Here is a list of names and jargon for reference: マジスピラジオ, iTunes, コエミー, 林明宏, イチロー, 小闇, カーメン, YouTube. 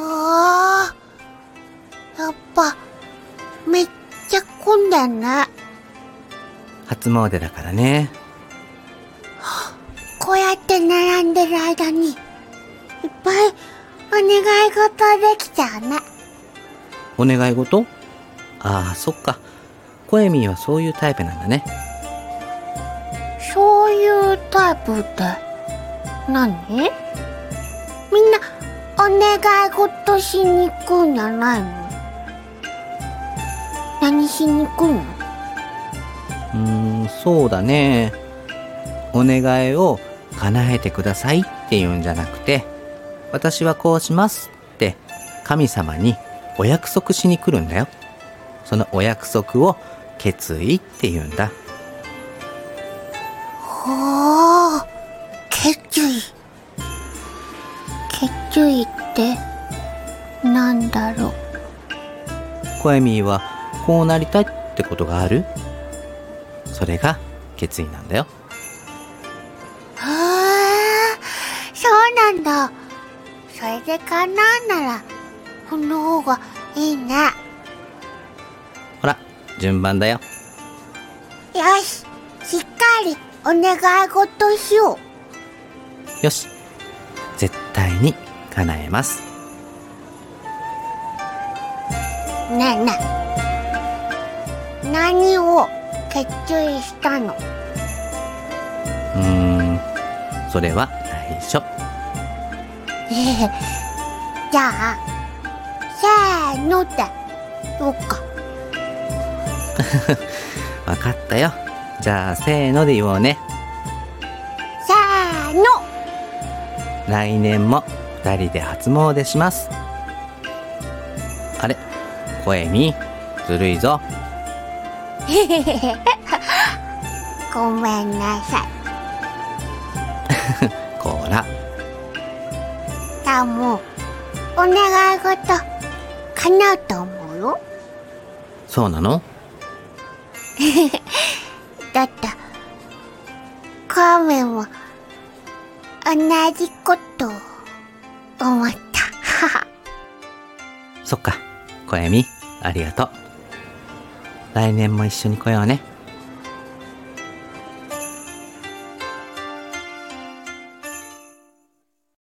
あー、やっぱめっちゃ混んだね。初詣だからね。こうやって並んでる間にいっぱいお願い事できちゃうね。お願い事？ああ、そっか。コエミーはそういうタイプなんだね。そういうタイプって何？みんなお願い事しに行くんじゃないの？何しに行くの？そうだね。お願いを叶えてくださいっていうんじゃなくて、私はこうしますって神様にお約束しに来るんだよ。そのお約束を決意って言うんだ。ほう、決意。決意ってなんだろう。コエミーはこうなりたいってことがある？それが決意なんだよ。そうなんだ。それで叶うならこの方がいいね。ほら、順番だよ。よし、しっかりお願い事しよう。よし、絶対に叶えます。ねえねえ、何を決意したの？それは内緒。じゃあ、せーのってどうか。わかったよ。じゃあ、せーので言おうね。せーの。来年も二人で初詣します。あれ、声にずるいぞ。ごめんなさい。こら。だもん、お願い事叶うと思うよ。そうなの？だってカーメンも同じこと思った。そっか。小闇、ありがとう。来年も一緒に来ようね。